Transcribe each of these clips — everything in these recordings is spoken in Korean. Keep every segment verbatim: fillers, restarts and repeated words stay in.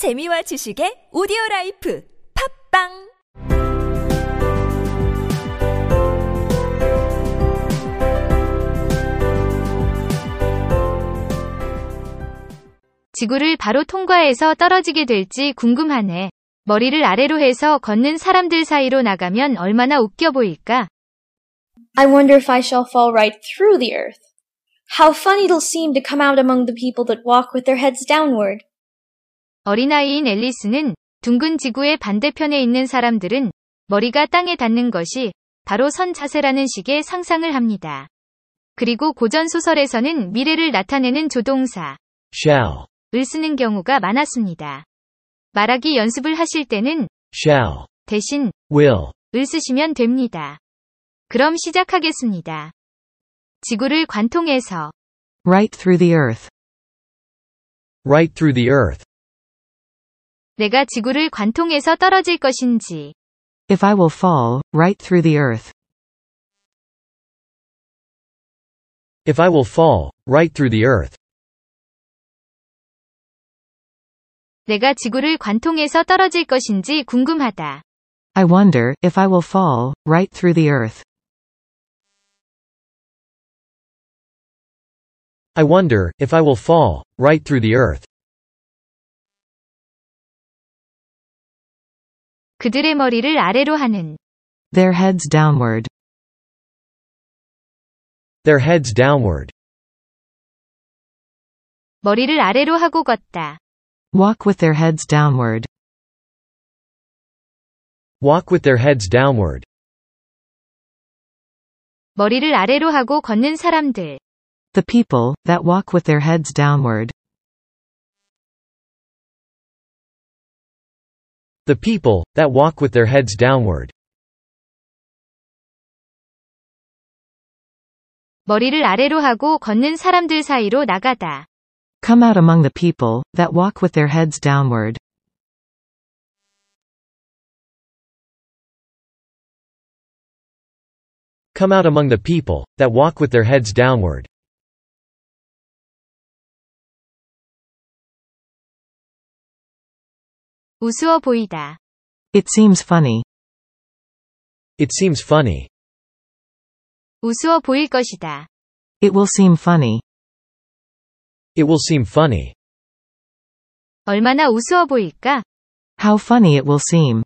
재미와 지식의 오디오라이프 팟빵 지구를 바로 통과해서 떨어지게 될지 궁금하네. 머리를 아래로 해서 걷는 사람들 사이로 나가면 얼마나 웃겨 보일까? I wonder if I shall fall right through the earth. How funny it'll seem to come out among the people that walk with their heads downward. 어린아이인 앨리스는 둥근 지구의 반대편에 있는 사람들은 머리가 땅에 닿는 것이 바로 선 자세라는 식의 상상을 합니다. 그리고 고전소설에서는 미래를 나타내는 조동사 shall 을 쓰는 경우가 많았습니다. 말하기 연습을 하실 때는 shall 대신 will 을 쓰시면 됩니다. 그럼 시작하겠습니다. 지구를 관통해서 right through the earth. right through the earth. 내가 지구를 관통해서 떨어질 것인지 if I will fall right through the earth. if I will fall right through the earth. 내가 지구를 관통해서 떨어질 것인지 궁금하다. I wonder if I will fall right through the earth. I wonder if I will fall right through the earth. 그들의 머리를 아래로 하는 their heads downward. their heads downward. 머리를 아래로 하고 걷다. Walk with their heads downward. Walk with their heads downward. 머리를 아래로 하고 걷는 사람들. The people that walk with their heads downward. The people that walk with their heads downward. 머리를 아래로 하고 걷는 사람들 사이로 나가다. Come out among the people that walk with their heads downward. Come out among the people that walk with their heads downward. 우스워 보이다. It seems funny. It seems funny. 우스워 보일 것이다. It will seem funny. It will seem funny. 얼마나 우스워 보일까? How funny it will seem.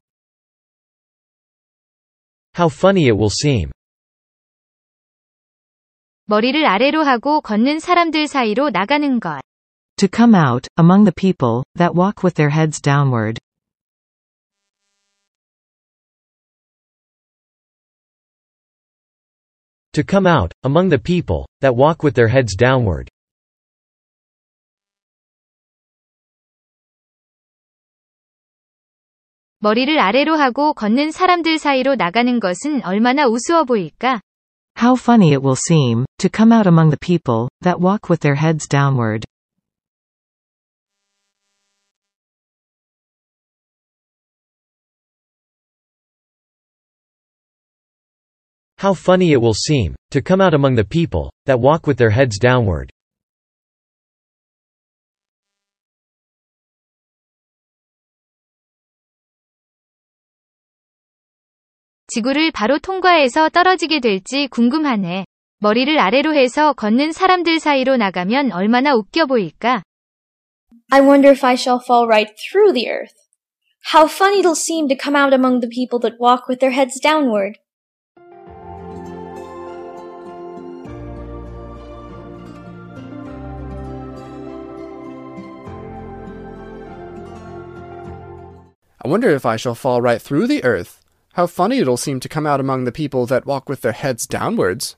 How funny it will seem. 머리를 아래로 하고 걷는 사람들 사이로 나가는 것. To come out among the people that walk with their heads downward. To come out among the people that walk with their heads downward. 머리를 아래로 하고 걷는 사람들 사이로 나가는 것은 얼마나 우스워 보일까? How funny it will seem to come out among the people that walk with their heads downward. How funny it will seem to come out among the people that walk with their heads downward. 지구를 바로 통과해서 떨어지게 될지 궁금하네. 머리를 아래로 해서 걷는 사람들 사이로 나가면 얼마나 웃겨 보일까? I wonder if I shall fall right through the earth. How funny it'll seem to come out among the people that walk with their heads downward. I wonder if I shall fall right through the earth. How funny it'll seem to come out among the people that walk with their heads downwards.